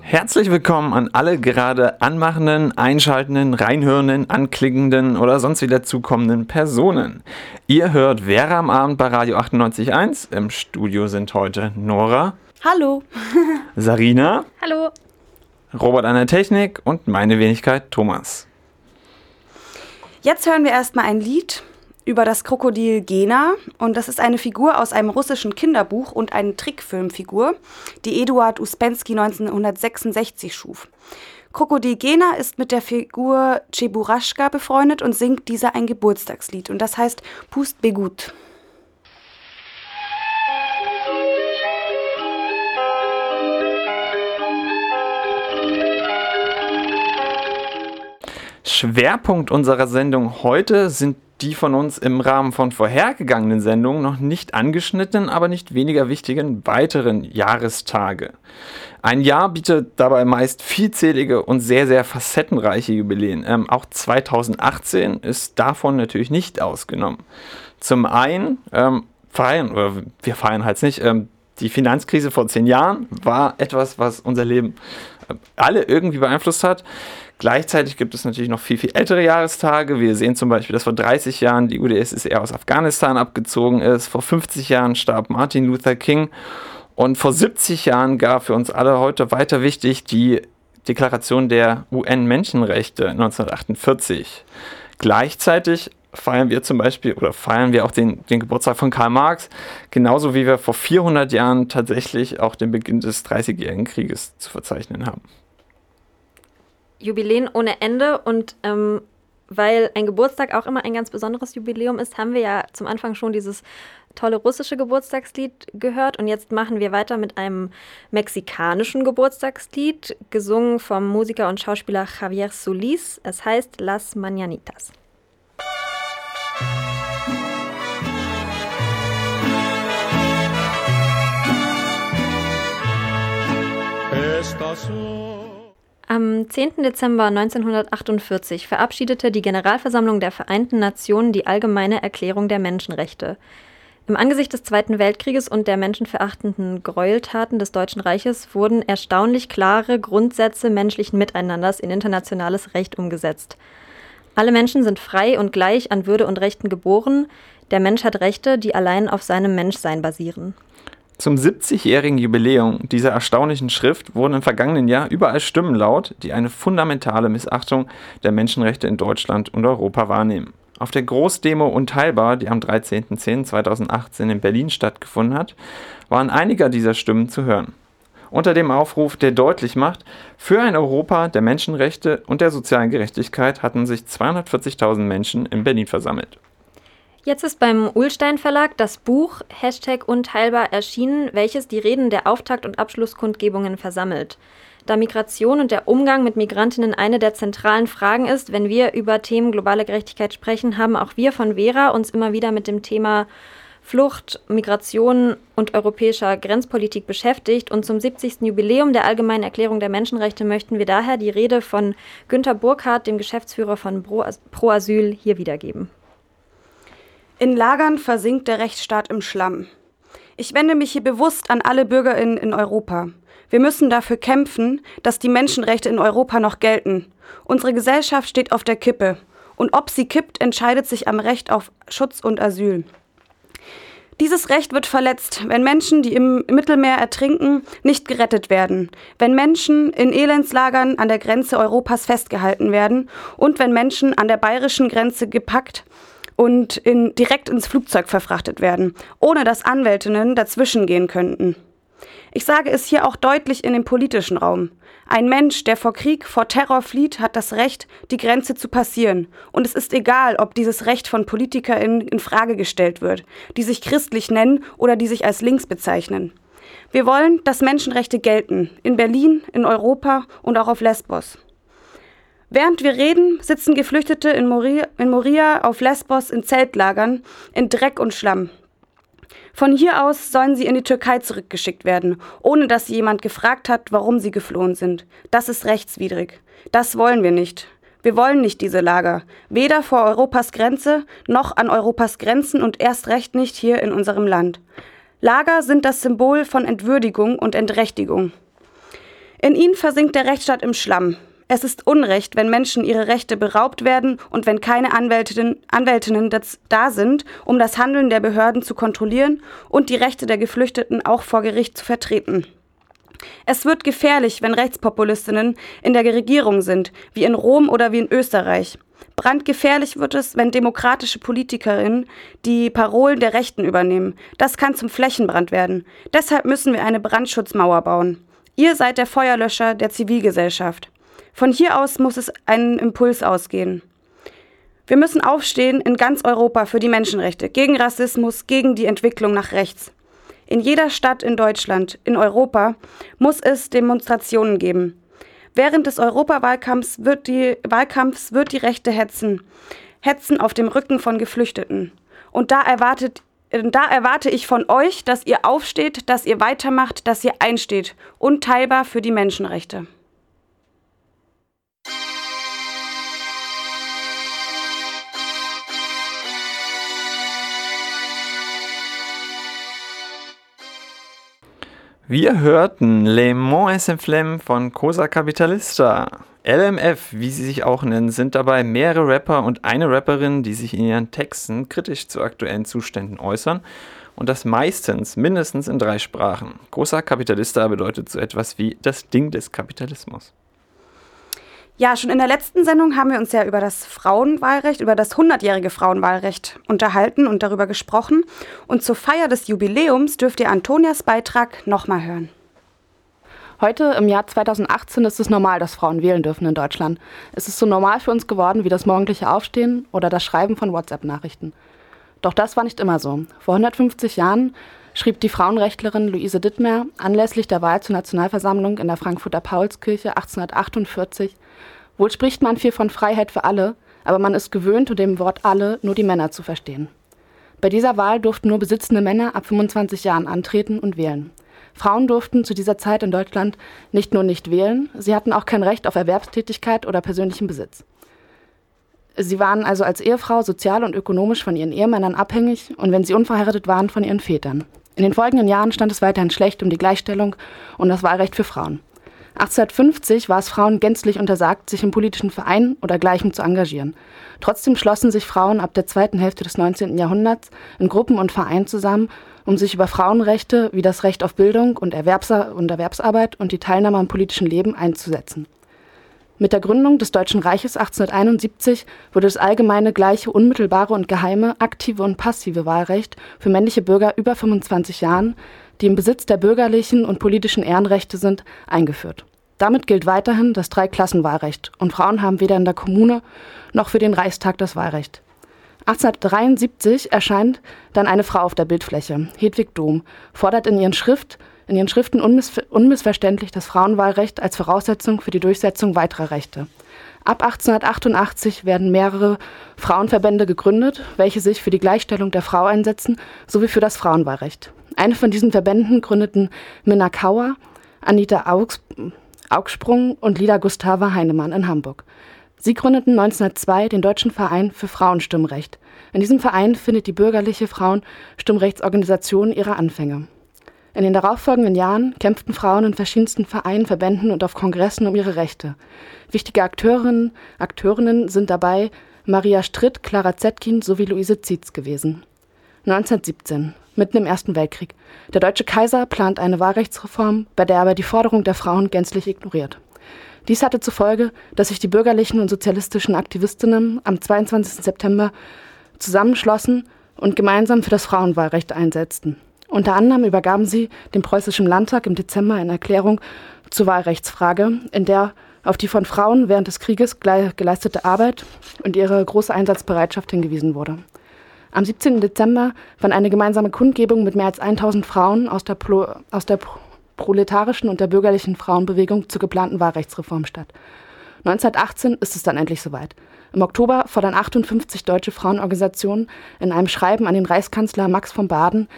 Herzlich willkommen an alle gerade anmachenden, einschaltenden, reinhörenden, anklickenden oder sonst wieder zukommenden Personen. Ihr hört VeRa am Abend bei Radio 98.1. Im Studio sind heute Nora. Hallo. Sarina. Hallo. Robert an der Technik und meine Wenigkeit Thomas. Jetzt hören wir erstmal ein Lied über das Krokodil Gena, und das ist eine Figur aus einem russischen Kinderbuch und eine Trickfilmfigur, die Eduard Uspensky 1966 schuf. Krokodil Gena ist mit der Figur Cheburashka befreundet und singt dieser ein Geburtstagslied, und das heißt Pust Begut. Schwerpunkt unserer Sendung heute sind die von uns im Rahmen von vorhergegangenen Sendungen noch nicht angeschnittenen, aber nicht weniger wichtigen weiteren Jahrestage. Ein Jahr bietet dabei meist vielzählige und sehr, sehr facettenreiche Jubiläen. Auch 2018 ist davon natürlich nicht ausgenommen. Zum einen die Finanzkrise vor 10 Jahren war etwas, was unser Leben alle irgendwie beeinflusst hat. Gleichzeitig gibt es natürlich noch viel, viel ältere Jahrestage. Wir sehen zum Beispiel, dass vor 30 Jahren die UdSSR aus Afghanistan abgezogen ist. Vor 50 Jahren starb Martin Luther King. Und vor 70 Jahren gab für uns alle heute weiter wichtig die Deklaration der UN-Menschenrechte 1948. Gleichzeitig feiern wir auch den Geburtstag von Karl Marx, genauso wie wir vor 400 Jahren tatsächlich auch den Beginn des Dreißigjährigen Krieges zu verzeichnen haben. Jubiläen ohne Ende, und weil ein Geburtstag auch immer ein ganz besonderes Jubiläum ist, haben wir ja zum Anfang schon dieses tolle russische Geburtstagslied gehört, und jetzt machen wir weiter mit einem mexikanischen Geburtstagslied, gesungen vom Musiker und Schauspieler Javier Solís. Es heißt Las Mañanitas. Am 10. Dezember 1948 verabschiedete die Generalversammlung der Vereinten Nationen die Allgemeine Erklärung der Menschenrechte. Im Angesicht des Zweiten Weltkrieges und der menschenverachtenden Gräueltaten des Deutschen Reiches wurden erstaunlich klare Grundsätze menschlichen Miteinanders in internationales Recht umgesetzt. Alle Menschen sind frei und gleich an Würde und Rechten geboren. Der Mensch hat Rechte, die allein auf seinem Menschsein basieren. Zum 70-jährigen Jubiläum dieser erstaunlichen Schrift wurden im vergangenen Jahr überall Stimmen laut, die eine fundamentale Missachtung der Menschenrechte in Deutschland und Europa wahrnehmen. Auf der Großdemo Unteilbar, die am 13.10.2018 in Berlin stattgefunden hat, waren einige dieser Stimmen zu hören. Unter dem Aufruf, der deutlich macht, für ein Europa der Menschenrechte und der sozialen Gerechtigkeit hatten sich 240.000 Menschen in Berlin versammelt. Jetzt ist beim Uhlstein Verlag das Buch #unteilbar erschienen, welches die Reden der Auftakt- und Abschlusskundgebungen versammelt. Da Migration und der Umgang mit Migrantinnen eine der zentralen Fragen ist, wenn wir über Themen globale Gerechtigkeit sprechen, haben auch wir von VeRa uns immer wieder mit dem Thema Flucht, Migration und europäischer Grenzpolitik beschäftigt, und zum 70. Jubiläum der Allgemeinen Erklärung der Menschenrechte möchten wir daher die Rede von Günter Burkhardt, dem Geschäftsführer von Pro Asyl, hier wiedergeben. In Lagern versinkt der Rechtsstaat im Schlamm. Ich wende mich hier bewusst an alle BürgerInnen in Europa. Wir müssen dafür kämpfen, dass die Menschenrechte in Europa noch gelten. Unsere Gesellschaft steht auf der Kippe. Und ob sie kippt, entscheidet sich am Recht auf Schutz und Asyl. Dieses Recht wird verletzt, wenn Menschen, die im Mittelmeer ertrinken, nicht gerettet werden, wenn Menschen in Elendslagern an der Grenze Europas festgehalten werden und wenn Menschen an der bayerischen Grenze gepackt und direkt ins Flugzeug verfrachtet werden, ohne dass Anwältinnen dazwischen gehen könnten. Ich sage es hier auch deutlich in dem politischen Raum. Ein Mensch, der vor Krieg, vor Terror flieht, hat das Recht, die Grenze zu passieren. Und es ist egal, ob dieses Recht von PolitikerInnen in Frage gestellt wird, die sich christlich nennen oder die sich als links bezeichnen. Wir wollen, dass Menschenrechte gelten, in Berlin, in Europa und auch auf Lesbos. Während wir reden, sitzen Geflüchtete in Moria auf Lesbos in Zeltlagern, in Dreck und Schlamm. Von hier aus sollen sie in die Türkei zurückgeschickt werden, ohne dass jemand gefragt hat, warum sie geflohen sind. Das ist rechtswidrig. Das wollen wir nicht. Wir wollen nicht diese Lager, weder vor Europas Grenze noch an Europas Grenzen und erst recht nicht hier in unserem Land. Lager sind das Symbol von Entwürdigung und Entrechtigung. In ihnen versinkt der Rechtsstaat im Schlamm. Es ist Unrecht, wenn Menschen ihre Rechte beraubt werden und wenn keine Anwältinnen da sind, um das Handeln der Behörden zu kontrollieren und die Rechte der Geflüchteten auch vor Gericht zu vertreten. Es wird gefährlich, wenn Rechtspopulistinnen in der Regierung sind, wie in Rom oder wie in Österreich. Brandgefährlich wird es, wenn demokratische Politikerinnen die Parolen der Rechten übernehmen. Das kann zum Flächenbrand werden. Deshalb müssen wir eine Brandschutzmauer bauen. Ihr seid der Feuerlöscher der Zivilgesellschaft. Von hier aus muss es einen Impuls ausgehen. Wir müssen aufstehen in ganz Europa für die Menschenrechte, gegen Rassismus, gegen die Entwicklung nach rechts. In jeder Stadt in Deutschland, in Europa, muss es Demonstrationen geben. Während des Europawahlkampfs wird die Rechte hetzen. Hetzen auf dem Rücken von Geflüchteten. Und da erwarte ich von euch, dass ihr aufsteht, dass ihr weitermacht, dass ihr einsteht. Unteilbar für die Menschenrechte. Wir hörten Le Monde est en Flammes von Cosa Capitalista. LMF, wie sie sich auch nennen, sind dabei mehrere Rapper und eine Rapperin, die sich in ihren Texten kritisch zu aktuellen Zuständen äußern und das meistens mindestens in 3 Sprachen. Cosa Capitalista bedeutet so etwas wie das Ding des Kapitalismus. Ja, schon in der letzten Sendung haben wir uns ja über das Frauenwahlrecht, über das 100-jährige Frauenwahlrecht unterhalten und darüber gesprochen. Und zur Feier des Jubiläums dürft ihr Antonias Beitrag nochmal hören. Heute, im Jahr 2018, ist es normal, dass Frauen wählen dürfen in Deutschland. Es ist so normal für uns geworden wie das morgendliche Aufstehen oder das Schreiben von WhatsApp-Nachrichten. Doch das war nicht immer so. Vor 150 Jahren schrieb die Frauenrechtlerin Luise Dittmer anlässlich der Wahl zur Nationalversammlung in der Frankfurter Paulskirche 1848: Wohl spricht man viel von Freiheit für alle, aber man ist gewöhnt, unter dem Wort alle nur die Männer zu verstehen. Bei dieser Wahl durften nur besitzende Männer ab 25 Jahren antreten und wählen. Frauen durften zu dieser Zeit in Deutschland nicht nur nicht wählen, sie hatten auch kein Recht auf Erwerbstätigkeit oder persönlichen Besitz. Sie waren also als Ehefrau sozial und ökonomisch von ihren Ehemännern abhängig und wenn sie unverheiratet waren, von ihren Vätern. In den folgenden Jahren stand es weiterhin schlecht um die Gleichstellung und das Wahlrecht für Frauen. 1850 war es Frauen gänzlich untersagt, sich im politischen Verein oder Gleichem zu engagieren. Trotzdem schlossen sich Frauen ab der zweiten Hälfte des 19. Jahrhunderts in Gruppen und Vereinen zusammen, um sich über Frauenrechte wie das Recht auf Bildung und Erwerbsarbeit und die Teilnahme am politischen Leben einzusetzen. Mit der Gründung des Deutschen Reiches 1871 wurde das allgemeine, gleiche, unmittelbare und geheime, aktive und passive Wahlrecht für männliche Bürger über 25 Jahren, die im Besitz der bürgerlichen und politischen Ehrenrechte sind, eingeführt. Damit gilt weiterhin das 3-Klassen-Wahlrecht und Frauen haben weder in der Kommune noch für den Reichstag das Wahlrecht. 1873 erscheint dann eine Frau auf der Bildfläche, Hedwig Dom, fordert in ihren Schriften unmissverständlich das Frauenwahlrecht als Voraussetzung für die Durchsetzung weiterer Rechte. Ab 1888 werden mehrere Frauenverbände gegründet, welche sich für die Gleichstellung der Frau einsetzen, sowie für das Frauenwahlrecht. Eine von diesen Verbänden gründeten Minna Kauer, Anita Augsburg und Lida Gustava Heinemann in Hamburg. Sie gründeten 1902 den Deutschen Verein für Frauenstimmrecht. In diesem Verein findet die bürgerliche Frauenstimmrechtsorganisation ihre Anfänge. In den darauffolgenden Jahren kämpften Frauen in verschiedensten Vereinen, Verbänden und auf Kongressen um ihre Rechte. Wichtige Akteurinnen sind dabei Maria Stritt, Clara Zetkin sowie Luise Zietz gewesen. 1917, mitten im Ersten Weltkrieg. Der deutsche Kaiser plant eine Wahlrechtsreform, bei der aber die Forderung der Frauen gänzlich ignoriert. Dies hatte zur Folge, dass sich die bürgerlichen und sozialistischen Aktivistinnen am 22. September zusammenschlossen und gemeinsam für das Frauenwahlrecht einsetzten. Unter anderem übergaben sie dem Preußischen Landtag im Dezember eine Erklärung zur Wahlrechtsfrage, in der auf die von Frauen während des Krieges geleistete Arbeit und ihre große Einsatzbereitschaft hingewiesen wurde. Am 17. Dezember fand eine gemeinsame Kundgebung mit mehr als 1000 Frauen aus der proletarischen und der bürgerlichen Frauenbewegung zur geplanten Wahlrechtsreform statt. 1918 ist es dann endlich soweit. Im Oktober fordern 58 deutsche Frauenorganisationen in einem Schreiben an den Reichskanzler Max von Baden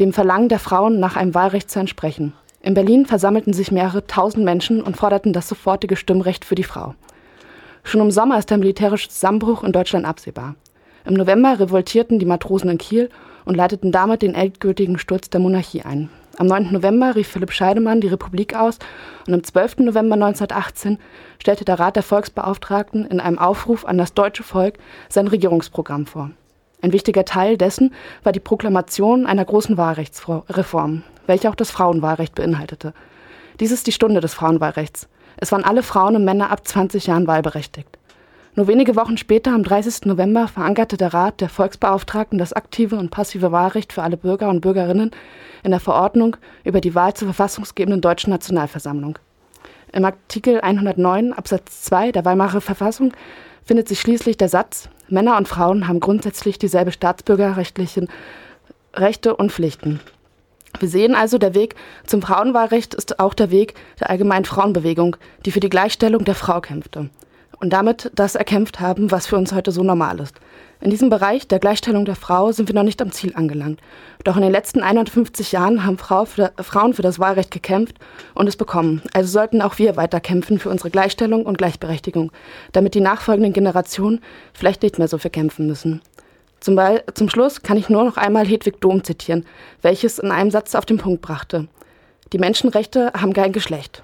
dem Verlangen der Frauen nach einem Wahlrecht zu entsprechen. In Berlin versammelten sich mehrere tausend Menschen und forderten das sofortige Stimmrecht für die Frau. Schon im Sommer ist der militärische Zusammenbruch in Deutschland absehbar. Im November revoltierten die Matrosen in Kiel und leiteten damit den endgültigen Sturz der Monarchie ein. Am 9. November rief Philipp Scheidemann die Republik aus und am 12. November 1918 stellte der Rat der Volksbeauftragten in einem Aufruf an das deutsche Volk sein Regierungsprogramm vor. Ein wichtiger Teil dessen war die Proklamation einer großen Wahlrechtsreform, welche auch das Frauenwahlrecht beinhaltete. Dies ist die Stunde des Frauenwahlrechts. Es waren alle Frauen und Männer ab 20 Jahren wahlberechtigt. Nur wenige Wochen später, am 30. November, verankerte der Rat der Volksbeauftragten das aktive und passive Wahlrecht für alle Bürger und Bürgerinnen in der Verordnung über die Wahl zur verfassungsgebenden Deutschen Nationalversammlung. Im Artikel 109 Absatz 2 der Weimarer Verfassung findet sich schließlich der Satz: Männer und Frauen haben grundsätzlich dieselben staatsbürgerrechtlichen Rechte und Pflichten. Wir sehen also, der Weg zum Frauenwahlrecht ist auch der Weg der allgemeinen Frauenbewegung, die für die Gleichstellung der Frau kämpfte und damit das erkämpft haben, was für uns heute so normal ist. In diesem Bereich der Gleichstellung der Frau sind wir noch nicht am Ziel angelangt. Doch in den letzten 51 Jahren haben Frauen für das Wahlrecht gekämpft und es bekommen. Also sollten auch wir weiter kämpfen für unsere Gleichstellung und Gleichberechtigung, damit die nachfolgenden Generationen vielleicht nicht mehr so viel kämpfen müssen. Zum Schluss kann ich nur noch einmal Hedwig Dom zitieren, welches in einem Satz auf den Punkt brachte: Die Menschenrechte haben kein Geschlecht.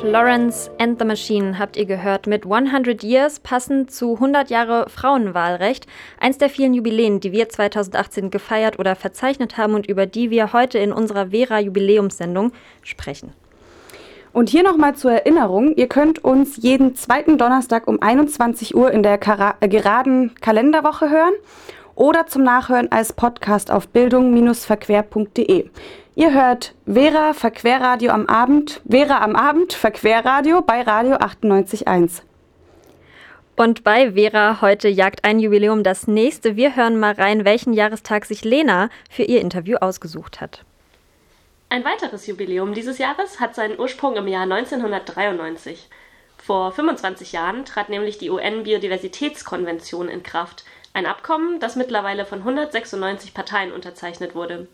Florence and the Machine habt ihr gehört mit 100 Years, passend zu 100 Jahre Frauenwahlrecht, eins der vielen Jubiläen, die wir 2018 gefeiert oder verzeichnet haben und über die wir heute in unserer VeRa-Jubiläumssendung sprechen. Und hier nochmal zur Erinnerung, ihr könnt uns jeden zweiten Donnerstag um 21 Uhr in der geraden Kalenderwoche hören oder zum Nachhören als Podcast auf bildung-verquer.de. Ihr hört VeRa Verquerradio am Abend, VeRa am Abend Verquerradio bei Radio 98.1. Und bei VeRa heute jagt ein Jubiläum das nächste. Wir hören mal rein, welchen Jahrestag sich Lena für ihr Interview ausgesucht hat. Ein weiteres Jubiläum dieses Jahres hat seinen Ursprung im Jahr 1993. Vor 25 Jahren trat nämlich die UN-Biodiversitätskonvention in Kraft, ein Abkommen, das mittlerweile von 196 Parteien unterzeichnet wurde.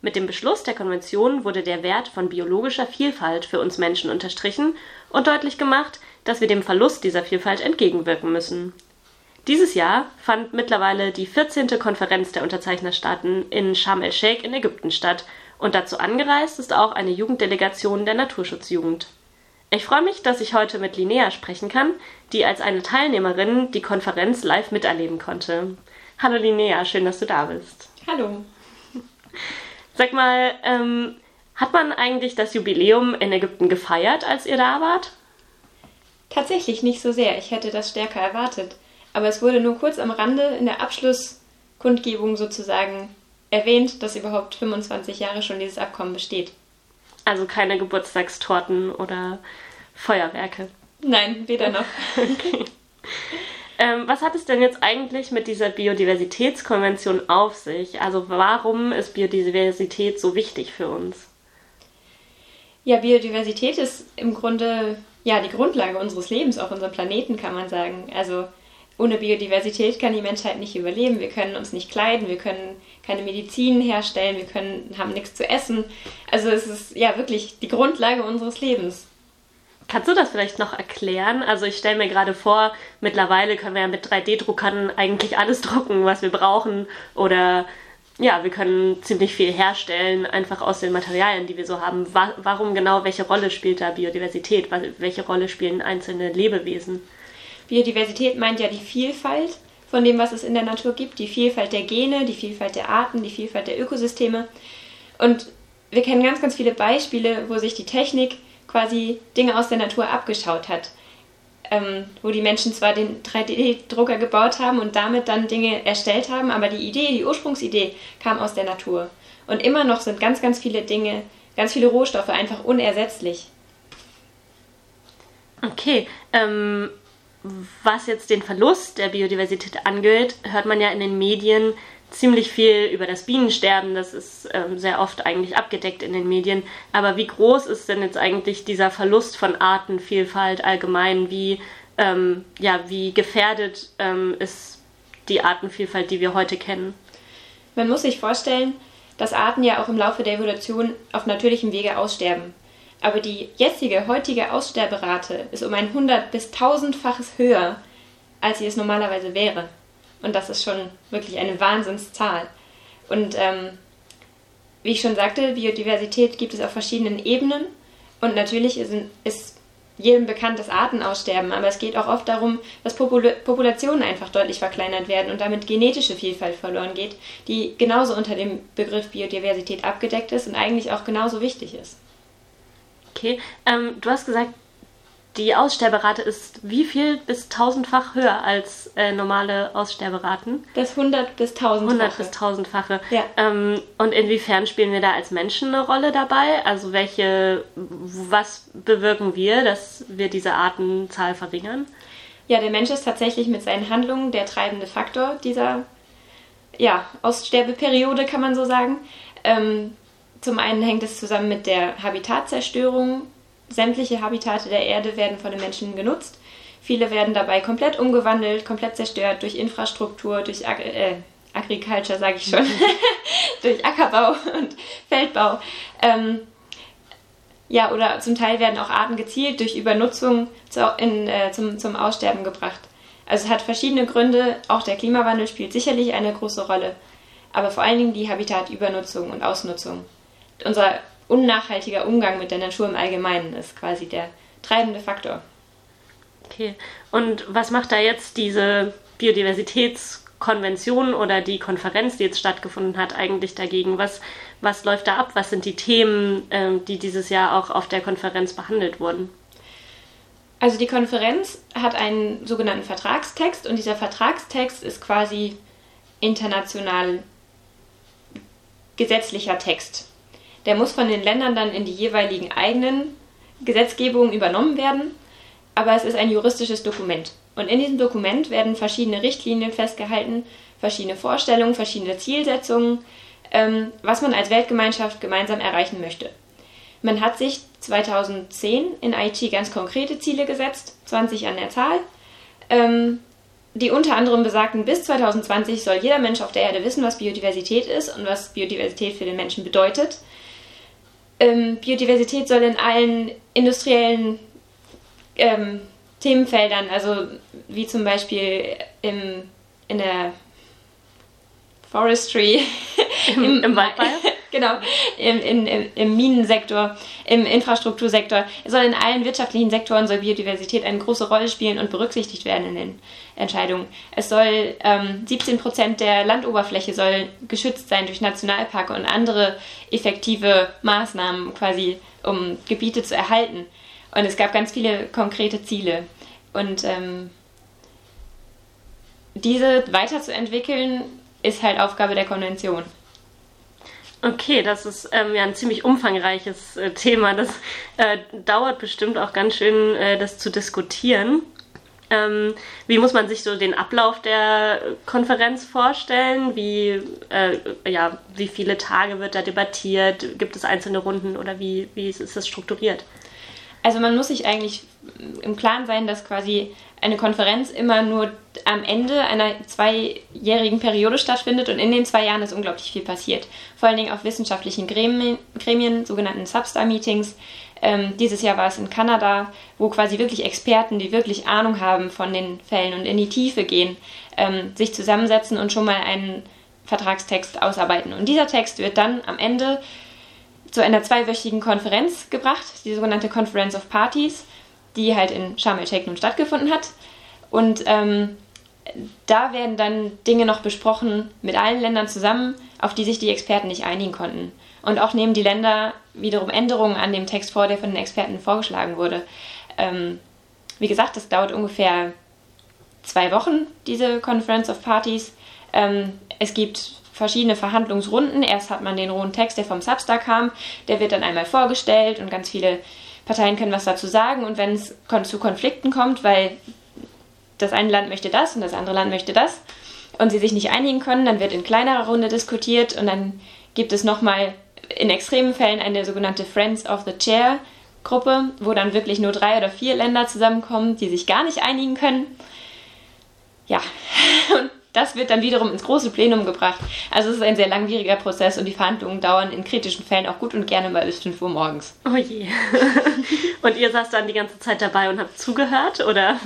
Mit dem Beschluss der Konvention wurde der Wert von biologischer Vielfalt für uns Menschen unterstrichen und deutlich gemacht, dass wir dem Verlust dieser Vielfalt entgegenwirken müssen. Dieses Jahr fand mittlerweile die 14. Konferenz der Unterzeichnerstaaten in Sharm el-Sheikh in Ägypten statt und dazu angereist ist auch eine Jugenddelegation der Naturschutzjugend. Ich freue mich, dass ich heute mit Linnea sprechen kann, die als eine Teilnehmerin die Konferenz live miterleben konnte. Hallo Linnea, schön, dass du da bist. Hallo. Sag mal, hat man eigentlich das Jubiläum in Ägypten gefeiert, als ihr da wart? Tatsächlich nicht so sehr. Ich hätte das stärker erwartet. Aber es wurde nur kurz am Rande in der Abschlusskundgebung sozusagen erwähnt, dass überhaupt 25 Jahre schon dieses Abkommen besteht. Also keine Geburtstagstorten oder Feuerwerke? Nein, weder noch. Okay. Was hat es denn jetzt eigentlich mit dieser Biodiversitätskonvention auf sich? Also warum ist Biodiversität so wichtig für uns? Ja, Biodiversität ist im Grunde ja die Grundlage unseres Lebens auf unserem Planeten, kann man sagen. Also ohne Biodiversität kann die Menschheit nicht überleben. Wir können uns nicht kleiden, wir können keine Medizin herstellen, haben nichts zu essen. Also es ist ja wirklich die Grundlage unseres Lebens. Kannst du das vielleicht noch erklären? Also ich stelle mir gerade vor, mittlerweile können wir ja mit 3D-Druckern eigentlich alles drucken, was wir brauchen. Oder ja, wir können ziemlich viel herstellen, einfach aus den Materialien, die wir so haben. Warum genau, welche Rolle spielt da Biodiversität? Welche Rolle spielen einzelne Lebewesen? Biodiversität meint ja die Vielfalt von dem, was es in der Natur gibt. Die Vielfalt der Gene, die Vielfalt der Arten, die Vielfalt der Ökosysteme. Und wir kennen ganz, ganz viele Beispiele, wo sich die Technik quasi Dinge aus der Natur abgeschaut hat, wo die Menschen zwar den 3D-Drucker gebaut haben und damit dann Dinge erstellt haben, aber die Ursprungsidee kam aus der Natur. Und immer noch sind ganz, ganz viele Dinge, ganz viele Rohstoffe einfach unersetzlich. Okay, was jetzt den Verlust der Biodiversität angeht, hört man ja in den Medien ziemlich viel über das Bienensterben. Das ist sehr oft eigentlich abgedeckt in den Medien. Aber wie groß ist denn jetzt eigentlich dieser Verlust von Artenvielfalt allgemein? Wie gefährdet ist die Artenvielfalt, die wir heute kennen? Man muss sich vorstellen, dass Arten ja auch im Laufe der Evolution auf natürlichem Wege aussterben. Aber die heutige Aussterberate ist um ein 100- bis 1000-faches höher, als sie es normalerweise wäre. Und das ist schon wirklich eine Wahnsinnszahl. Und wie ich schon sagte, Biodiversität gibt es auf verschiedenen Ebenen. Und natürlich ist jedem bekannt, dass Arten aussterben. Aber es geht auch oft darum, dass Populationen einfach deutlich verkleinert werden und damit genetische Vielfalt verloren geht, die genauso unter dem Begriff Biodiversität abgedeckt ist und eigentlich auch genauso wichtig ist. Okay, du hast gesagt, die Aussterberate ist wie viel bis 1000-fach höher als normale Aussterberaten? Das 100- bis 1000-fache. 100- bis 1000-fache. Ja. Und inwiefern spielen wir da als Menschen eine Rolle dabei? Also was bewirken wir, dass wir diese Artenzahl verringern? Ja, der Mensch ist tatsächlich mit seinen Handlungen der treibende Faktor dieser Aussterbeperiode, kann man so sagen. Zum einen hängt es zusammen mit der Habitatzerstörung. Sämtliche Habitate der Erde werden von den Menschen genutzt. Viele werden dabei komplett umgewandelt, komplett zerstört durch Infrastruktur, durch Agriculture, sage ich schon, durch Ackerbau und Feldbau. Oder zum Teil werden auch Arten gezielt durch Übernutzung zum Aussterben gebracht. Also es hat verschiedene Gründe. Auch der Klimawandel spielt sicherlich eine große Rolle. Aber vor allen Dingen die Habitatübernutzung und Ausnutzung. Unser unnachhaltiger Umgang mit der Natur im Allgemeinen ist quasi der treibende Faktor. Okay, und was macht da jetzt diese Biodiversitätskonvention oder die Konferenz, die jetzt stattgefunden hat, eigentlich dagegen? Was läuft da ab? Was sind die Themen, die dieses Jahr auch auf der Konferenz behandelt wurden? Also die Konferenz hat einen sogenannten Vertragstext und dieser Vertragstext ist quasi international gesetzlicher Text. Der muss von den Ländern dann in die jeweiligen eigenen Gesetzgebungen übernommen werden, aber es ist ein juristisches Dokument. Und in diesem Dokument werden verschiedene Richtlinien festgehalten, verschiedene Vorstellungen, verschiedene Zielsetzungen, was man als Weltgemeinschaft gemeinsam erreichen möchte. Man hat sich 2010 in Aichi ganz konkrete Ziele gesetzt, 20 an der Zahl, die unter anderem besagten, bis 2020 soll jeder Mensch auf der Erde wissen, was Biodiversität ist und was Biodiversität für den Menschen bedeutet. Biodiversität soll in allen industriellen Themenfeldern, also wie zum Beispiel in der Forestry, im Waldbau, genau, im Minensektor, im Infrastruktursektor, es soll in allen wirtschaftlichen Sektoren soll Biodiversität eine große Rolle spielen und berücksichtigt werden in den Entscheidungen. Es soll 17% der Landoberfläche soll geschützt sein durch Nationalparke und andere effektive Maßnahmen quasi, um Gebiete zu erhalten. Und es gab ganz viele konkrete Ziele. Und diese weiterzuentwickeln ist halt Aufgabe der Konvention. Okay, das ist ein ziemlich umfangreiches Thema. Das dauert bestimmt auch ganz schön, das zu diskutieren. Wie muss man sich so den Ablauf der Konferenz vorstellen? Wie viele Tage wird da debattiert? Gibt es einzelne Runden oder wie ist das strukturiert? Also man muss sich eigentlich im Klaren sein, dass quasi eine Konferenz immer nur am Ende einer 2-jährigen Periode stattfindet und in den 2 Jahren ist unglaublich viel passiert. Vor allen Dingen auf wissenschaftlichen Gremien, sogenannten Substar-Meetings. Dieses Jahr war es in Kanada, wo quasi wirklich Experten, die wirklich Ahnung haben von den Fällen und in die Tiefe gehen, sich zusammensetzen und schon mal einen Vertragstext ausarbeiten. Und dieser Text wird dann am Ende zu einer 2-wöchigen Konferenz gebracht, die sogenannte Conference of Parties, die halt in Sharm el-Sheikh nun stattgefunden hat. Und da werden dann Dinge noch besprochen mit allen Ländern zusammen, auf die sich die Experten nicht einigen konnten. Und auch nehmen die Länder wiederum Änderungen an dem Text vor, der von den Experten vorgeschlagen wurde. Wie gesagt, das dauert ungefähr 2 Wochen, diese Conference of Parties. Es gibt verschiedene Verhandlungsrunden. Erst hat man den rohen Text, der vom Substar kam. Der wird dann einmal vorgestellt und ganz viele Parteien können was dazu sagen. Und wenn es zu Konflikten kommt, weil das eine Land möchte das und das andere Land möchte das und sie sich nicht einigen können, dann wird in kleinerer Runde diskutiert und dann gibt es nochmal in extremen Fällen eine sogenannte Friends of the Chair Gruppe, wo dann wirklich nur 3 oder 4 Länder zusammenkommen, die sich gar nicht einigen können. Ja, und das wird dann wiederum ins große Plenum gebracht. Also es ist ein sehr langwieriger Prozess und die Verhandlungen dauern in kritischen Fällen auch gut und gerne mal bis 5 Uhr morgens. Oh je. Und ihr saßt dann die ganze Zeit dabei und habt zugehört? Oder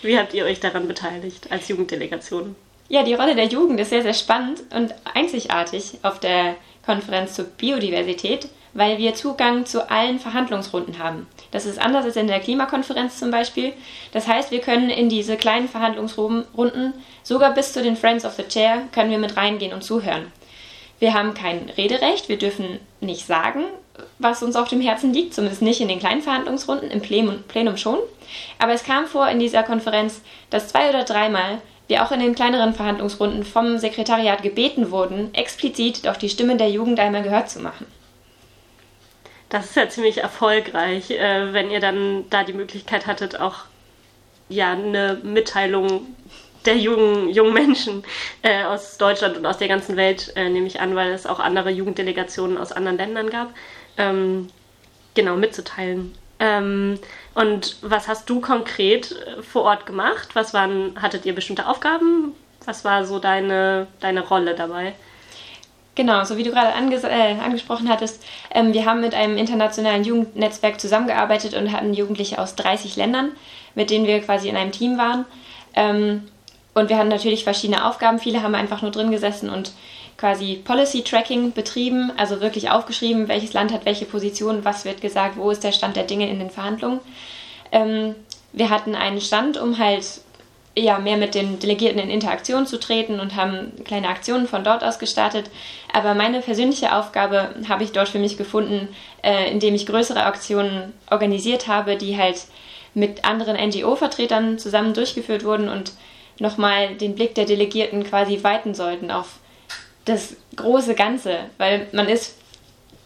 wie habt ihr euch daran beteiligt als Jugenddelegation? Ja, die Rolle der Jugend ist sehr, sehr spannend und einzigartig auf der Konferenz zur Biodiversität, weil wir Zugang zu allen Verhandlungsrunden haben. Das ist anders als in der Klimakonferenz zum Beispiel. Das heißt, wir können in diese kleinen Verhandlungsrunden, sogar bis zu den Friends of the Chair, können wir mit reingehen und zuhören. Wir haben kein Rederecht, wir dürfen nicht sagen, was uns auf dem Herzen liegt, zumindest nicht in den kleinen Verhandlungsrunden, im Plenum schon. Aber es kam vor in dieser Konferenz, dass 2 oder 3 Mal wir auch in den kleineren Verhandlungsrunden vom Sekretariat gebeten wurden, explizit doch die Stimme der Jugend einmal gehört zu machen. Das ist ja ziemlich erfolgreich, wenn ihr dann da die Möglichkeit hattet, auch ja, eine Mitteilung der jungen Menschen aus Deutschland und aus der ganzen Welt, nehme ich an, weil es auch andere Jugenddelegationen aus anderen Ländern gab, genau mitzuteilen. Und was hast du konkret vor Ort gemacht? Hattet ihr bestimmte Aufgaben? Was war so deine Rolle dabei? Genau, so wie du gerade angesprochen hattest, wir haben mit einem internationalen Jugendnetzwerk zusammengearbeitet und hatten Jugendliche aus 30 Ländern, mit denen wir quasi in einem Team waren. Und wir hatten natürlich verschiedene Aufgaben. Viele haben einfach nur drin gesessen und quasi Policy-Tracking betrieben, also wirklich aufgeschrieben, welches Land hat welche Position, was wird gesagt, wo ist der Stand der Dinge in den Verhandlungen. Wir hatten einen Stand, um halt ja, mehr mit den Delegierten in Interaktion zu treten und haben kleine Aktionen von dort aus gestartet. Aber meine persönliche Aufgabe habe ich dort für mich gefunden, indem ich größere Aktionen organisiert habe, die halt mit anderen NGO-Vertretern zusammen durchgeführt wurden und nochmal den Blick der Delegierten quasi weiten sollten auf das große Ganze, weil man ist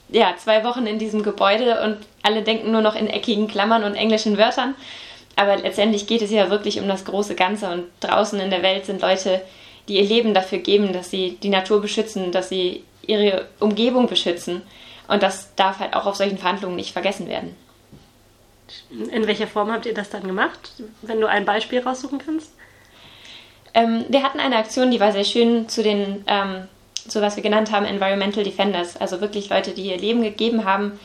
ja 2 Wochen in diesem Gebäude und alle denken nur noch in eckigen Klammern und englischen Wörtern. Aber letztendlich geht es ja wirklich um das große Ganze und draußen in der Welt sind Leute, die ihr Leben dafür geben, dass sie die Natur beschützen, dass sie ihre Umgebung beschützen. Und das darf halt auch auf solchen Verhandlungen nicht vergessen werden. In welcher Form habt ihr das dann gemacht, wenn du ein Beispiel raussuchen kannst? Wir hatten eine Aktion, die war sehr schön zu was wir genannt haben, Environmental Defenders. Also wirklich Leute, die ihr Leben gegeben haben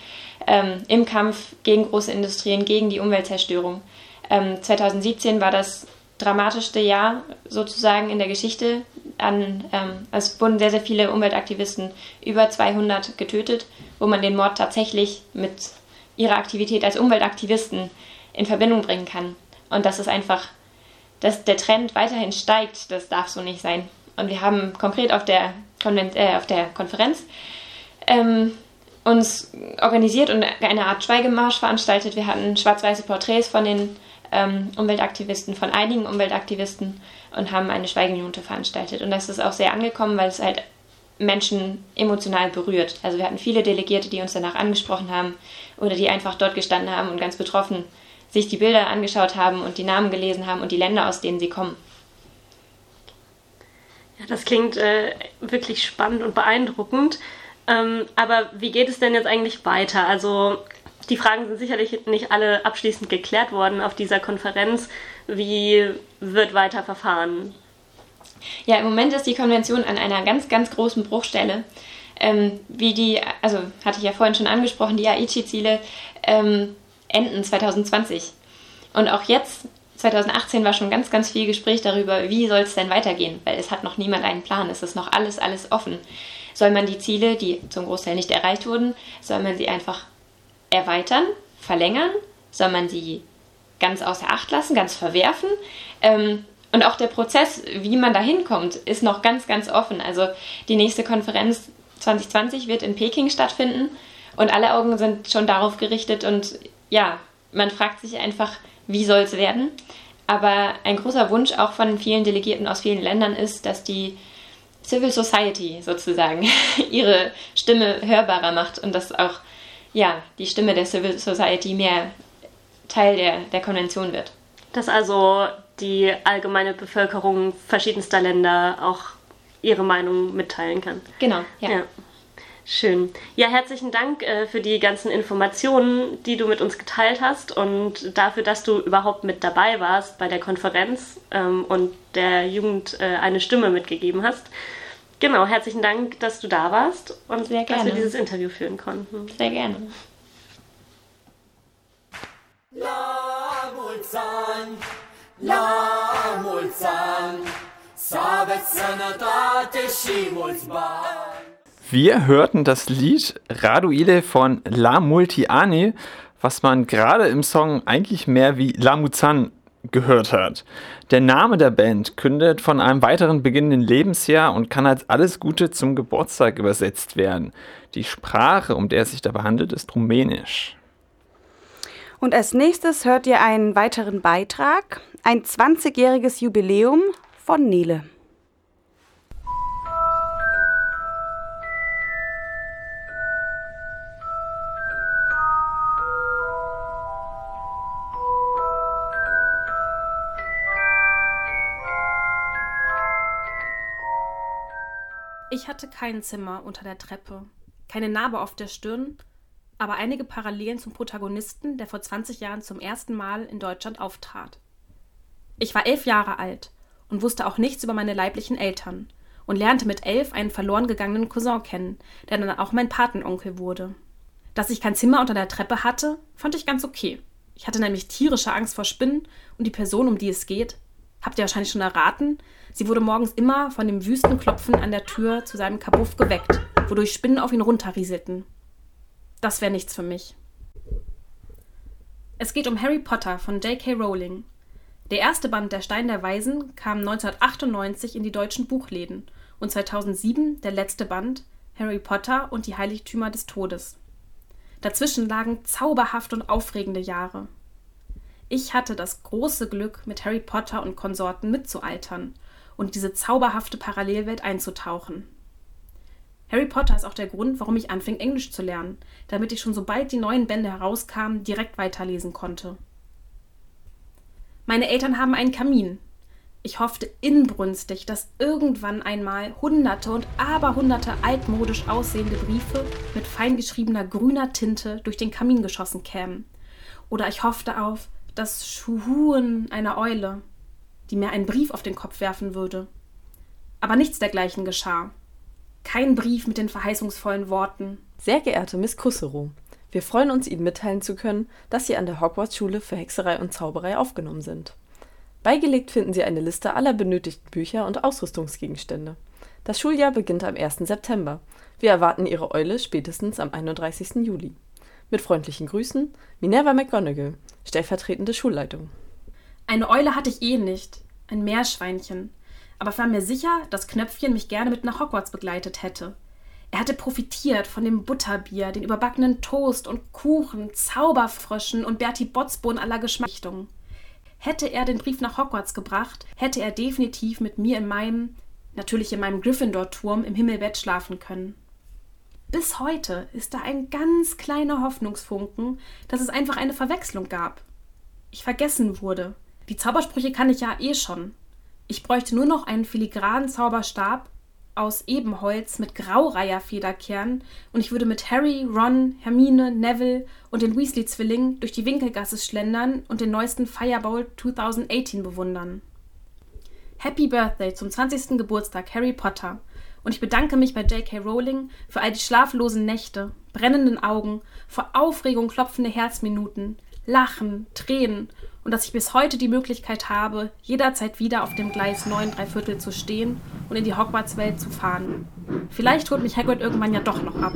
im Kampf gegen große Industrien, gegen die Umweltzerstörung. 2017 war das dramatischste Jahr sozusagen in der Geschichte. Es wurden sehr, sehr viele Umweltaktivisten, über 200 getötet, wo man den Mord tatsächlich mit ihrer Aktivität als Umweltaktivisten in Verbindung bringen kann. Und das ist einfach, dass der Trend weiterhin steigt, das darf so nicht sein. Und wir haben konkret auf der Konferenz uns organisiert und eine Art Schweigemarsch veranstaltet. Wir hatten schwarz-weiße Porträts von den Umweltaktivisten, von einigen Umweltaktivisten und haben eine Schweigeminute veranstaltet. Und das ist auch sehr angekommen, weil es halt Menschen emotional berührt. Also wir hatten viele Delegierte, die uns danach angesprochen haben oder die einfach dort gestanden haben und ganz betroffen sich die Bilder angeschaut haben und die Namen gelesen haben und die Länder, aus denen sie kommen. Ja, das klingt wirklich spannend und beeindruckend. Aber wie geht es denn jetzt eigentlich weiter? Also die Fragen sind sicherlich nicht alle abschließend geklärt worden auf dieser Konferenz. Wie wird weiter verfahren? Ja, im Moment ist die Konvention an einer ganz, ganz großen Bruchstelle. Hatte ich ja vorhin schon angesprochen, die Aichi-Ziele enden 2020. Und auch jetzt, 2018, war schon ganz, ganz viel Gespräch darüber, wie soll es denn weitergehen? Weil es hat noch niemand einen Plan, es ist noch alles offen. Soll man die Ziele, die zum Großteil nicht erreicht wurden, soll man sie einfach erweitern, verlängern? Soll man sie ganz außer Acht lassen, ganz verwerfen? Und auch der Prozess, wie man da hinkommt, ist noch ganz, ganz offen. Also die nächste Konferenz 2020 wird in Peking stattfinden und alle Augen sind schon darauf gerichtet. Und ja, man fragt sich einfach, wie soll es werden? Aber ein großer Wunsch auch von vielen Delegierten aus vielen Ländern ist, dass die Civil Society sozusagen ihre Stimme hörbarer macht und dass auch ja, die Stimme der Civil Society mehr Teil der Konvention wird. Dass also die allgemeine Bevölkerung verschiedenster Länder auch ihre Meinung mitteilen kann. Genau, ja. Schön. Ja, herzlichen Dank für die ganzen Informationen, die du mit uns geteilt hast und dafür, dass du überhaupt mit dabei warst bei der Konferenz und der Jugend eine Stimme mitgegeben hast. Genau, herzlichen Dank, dass du da warst und dass wir dieses Interview führen konnten. Sehr gerne. Wir hörten das Lied Raduile von La Multiani, was man gerade im Song eigentlich mehr wie La Muzan gehört hat. Der Name der Band kündet von einem weiteren beginnenden Lebensjahr und kann als alles Gute zum Geburtstag übersetzt werden. Die Sprache, um der es sich dabei handelt, ist Rumänisch. Und als nächstes hört ihr einen weiteren Beitrag, ein 20-jähriges Jubiläum von Nele. Ich hatte kein Zimmer unter der Treppe, keine Narbe auf der Stirn, aber einige Parallelen zum Protagonisten, der vor 20 Jahren zum ersten Mal in Deutschland auftrat. Ich war 11 Jahre alt und wusste auch nichts über meine leiblichen Eltern und lernte mit 11 einen verloren gegangenen Cousin kennen, der dann auch mein Patenonkel wurde. Dass ich kein Zimmer unter der Treppe hatte, fand ich ganz okay. Ich hatte nämlich tierische Angst vor Spinnen und die Person, um die es geht, habt ihr wahrscheinlich schon erraten, sie wurde morgens immer von dem wüsten Klopfen an der Tür zu seinem Kabuff geweckt, wodurch Spinnen auf ihn runterrieselten. Das wäre nichts für mich. Es geht um Harry Potter von J.K. Rowling. Der erste Band Der Stein der Weisen kam 1998 in die deutschen Buchläden und 2007 der letzte Band Harry Potter und die Heiligtümer des Todes. Dazwischen lagen zauberhaft und aufregende Jahre. Ich hatte das große Glück, mit Harry Potter und Konsorten mitzualtern und diese zauberhafte Parallelwelt einzutauchen. Harry Potter ist auch der Grund, warum ich anfing, Englisch zu lernen, damit ich schon sobald die neuen Bände herauskamen, direkt weiterlesen konnte. Meine Eltern haben einen Kamin. Ich hoffte inbrünstig, dass irgendwann einmal hunderte und aberhunderte altmodisch aussehende Briefe mit feingeschriebener grüner Tinte durch den Kamin geschossen kämen. Oder ich hoffte auf das Schuhuhen einer Eule, die mir einen Brief auf den Kopf werfen würde. Aber nichts dergleichen geschah. Kein Brief mit den verheißungsvollen Worten. Sehr geehrte Miss Kusserow, wir freuen uns, Ihnen mitteilen zu können, dass Sie an der Hogwarts-Schule für Hexerei und Zauberei aufgenommen sind. Beigelegt finden Sie eine Liste aller benötigten Bücher und Ausrüstungsgegenstände. Das Schuljahr beginnt am 1. September. Wir erwarten Ihre Eule spätestens am 31. Juli. Mit freundlichen Grüßen, Minerva McGonagall, stellvertretende Schulleitung. Eine Eule hatte ich eh nicht, ein Meerschweinchen. Aber ich war mir sicher, dass Knöpfchen mich gerne mit nach Hogwarts begleitet hätte. Er hatte profitiert von dem Butterbier, den überbackenen Toast und Kuchen, Zauberfröschen und Bertie Botts Bohnen aller Geschmacksrichtungen. Hätte er den Brief nach Hogwarts gebracht, hätte er definitiv mit mir in meinem Gryffindor-Turm im Himmelbett schlafen können. Bis heute ist da ein ganz kleiner Hoffnungsfunken, dass es einfach eine Verwechslung gab. Ich vergessen wurde. Die Zaubersprüche kann ich ja eh schon. Ich bräuchte nur noch einen filigranen Zauberstab aus Ebenholz mit Graureiherfederkern und ich würde mit Harry, Ron, Hermine, Neville und den Weasley-Zwillingen durch die Winkelgasse schlendern und den neuesten Fireball 2018 bewundern. Happy Birthday zum 20. Geburtstag, Harry Potter. Und ich bedanke mich bei J.K. Rowling für all die schlaflosen Nächte, brennenden Augen, vor Aufregung klopfende Herzminuten, Lachen, Tränen und dass ich bis heute die Möglichkeit habe, jederzeit wieder auf dem Gleis 9 3/4 zu stehen und in die Hogwarts-Welt zu fahren. Vielleicht holt mich Hagrid irgendwann ja doch noch ab.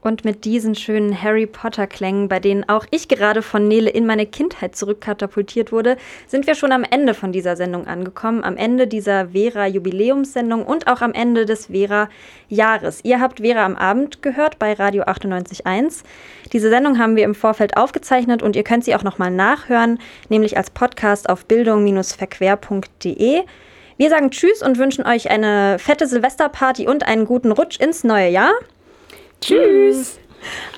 Und mit diesen schönen Harry Potter-Klängen, bei denen auch ich gerade von Nele in meine Kindheit zurückkatapultiert wurde, sind wir schon am Ende von dieser Sendung angekommen, am Ende dieser VeRa-Jubiläumssendung und auch am Ende des VeRa-Jahres. Ihr habt VeRa am Abend gehört bei Radio 98.1. Diese Sendung haben wir im Vorfeld aufgezeichnet und ihr könnt sie auch nochmal nachhören, nämlich als Podcast auf bildung-verquer.de. Wir sagen Tschüss und wünschen euch eine fette Silvesterparty und einen guten Rutsch ins neue Jahr. Tschüss!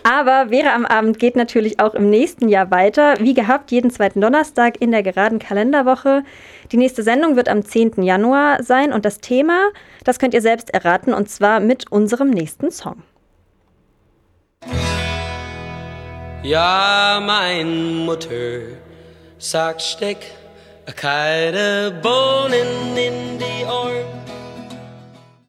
Aber VeRa am Abend geht natürlich auch im nächsten Jahr weiter. Wie gehabt, jeden zweiten Donnerstag in der geraden Kalenderwoche. Die nächste Sendung wird am 10. Januar sein und das Thema, das könnt ihr selbst erraten, und zwar mit unserem nächsten Song. Ja, mein Muttersack steckt keine Bohnen in die Ohren.